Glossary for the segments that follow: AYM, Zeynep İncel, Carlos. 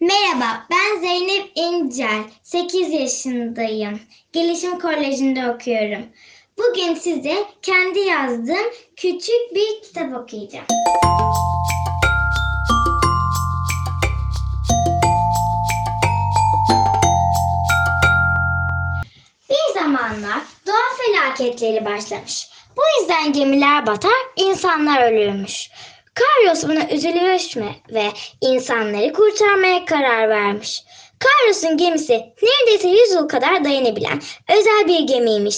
Merhaba, ben Zeynep İncel, 8 yaşındayım. Gelişim Koleji'nde okuyorum. Bugün size kendi yazdığım küçük bir kitap okuyacağım. Bir zamanlar doğa felaketleri başlamış. Bu yüzden gemiler batar, insanlar ölürmüş. Carlos buna üzülmüş ve insanları kurtarmaya karar vermiş. Carlos'un gemisi neredeyse 100 yıl kadar dayanabilen özel bir gemiymiş.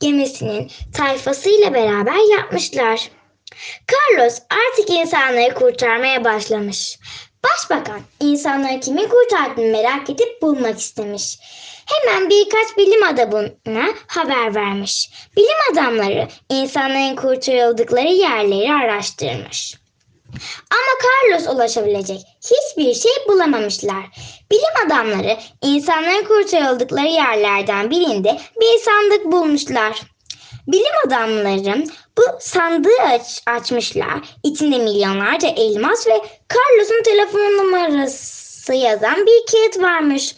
Gemisinin tayfasıyla beraber yapmışlar. Carlos artık insanları kurtarmaya başlamış. Başbakan insanları kimin kurtardığını merak edip bulmak istemiş. Hemen birkaç bilim adamına haber vermiş. Bilim adamları insanların kurtarıldıkları yerleri araştırmış. Ama Carlos ulaşabilecek hiçbir şey bulamamışlar. Bilim adamları insanların kurtarıldıkları yerlerden birinde bir sandık bulmuşlar. Bilim adamları bu sandığı açmışlar. İçinde milyonlarca elmas ve Carlos'un telefon numarası yazan bir kağıt varmış.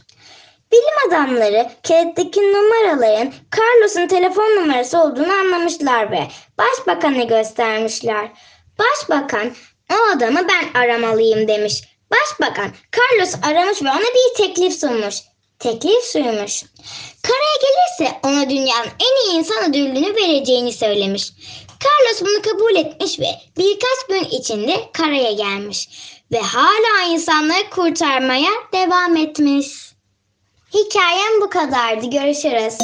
Bilim adamları kağıttaki numaraların Carlos'un telefon numarası olduğunu anlamışlar ve başbakana göstermişler. Başbakan "O adamı ben aramalıyım" demiş. Başbakan Carlos aramış ve ona bir teklif sunmuş. Teklif suymuş. Karaya gelirse ona dünyanın en iyi insan ödülünü vereceğini söylemiş. Carlos bunu kabul etmiş ve birkaç gün içinde karaya gelmiş. Ve hala insanları kurtarmaya devam etmiş. Hikayem bu kadardı. Görüşürüz.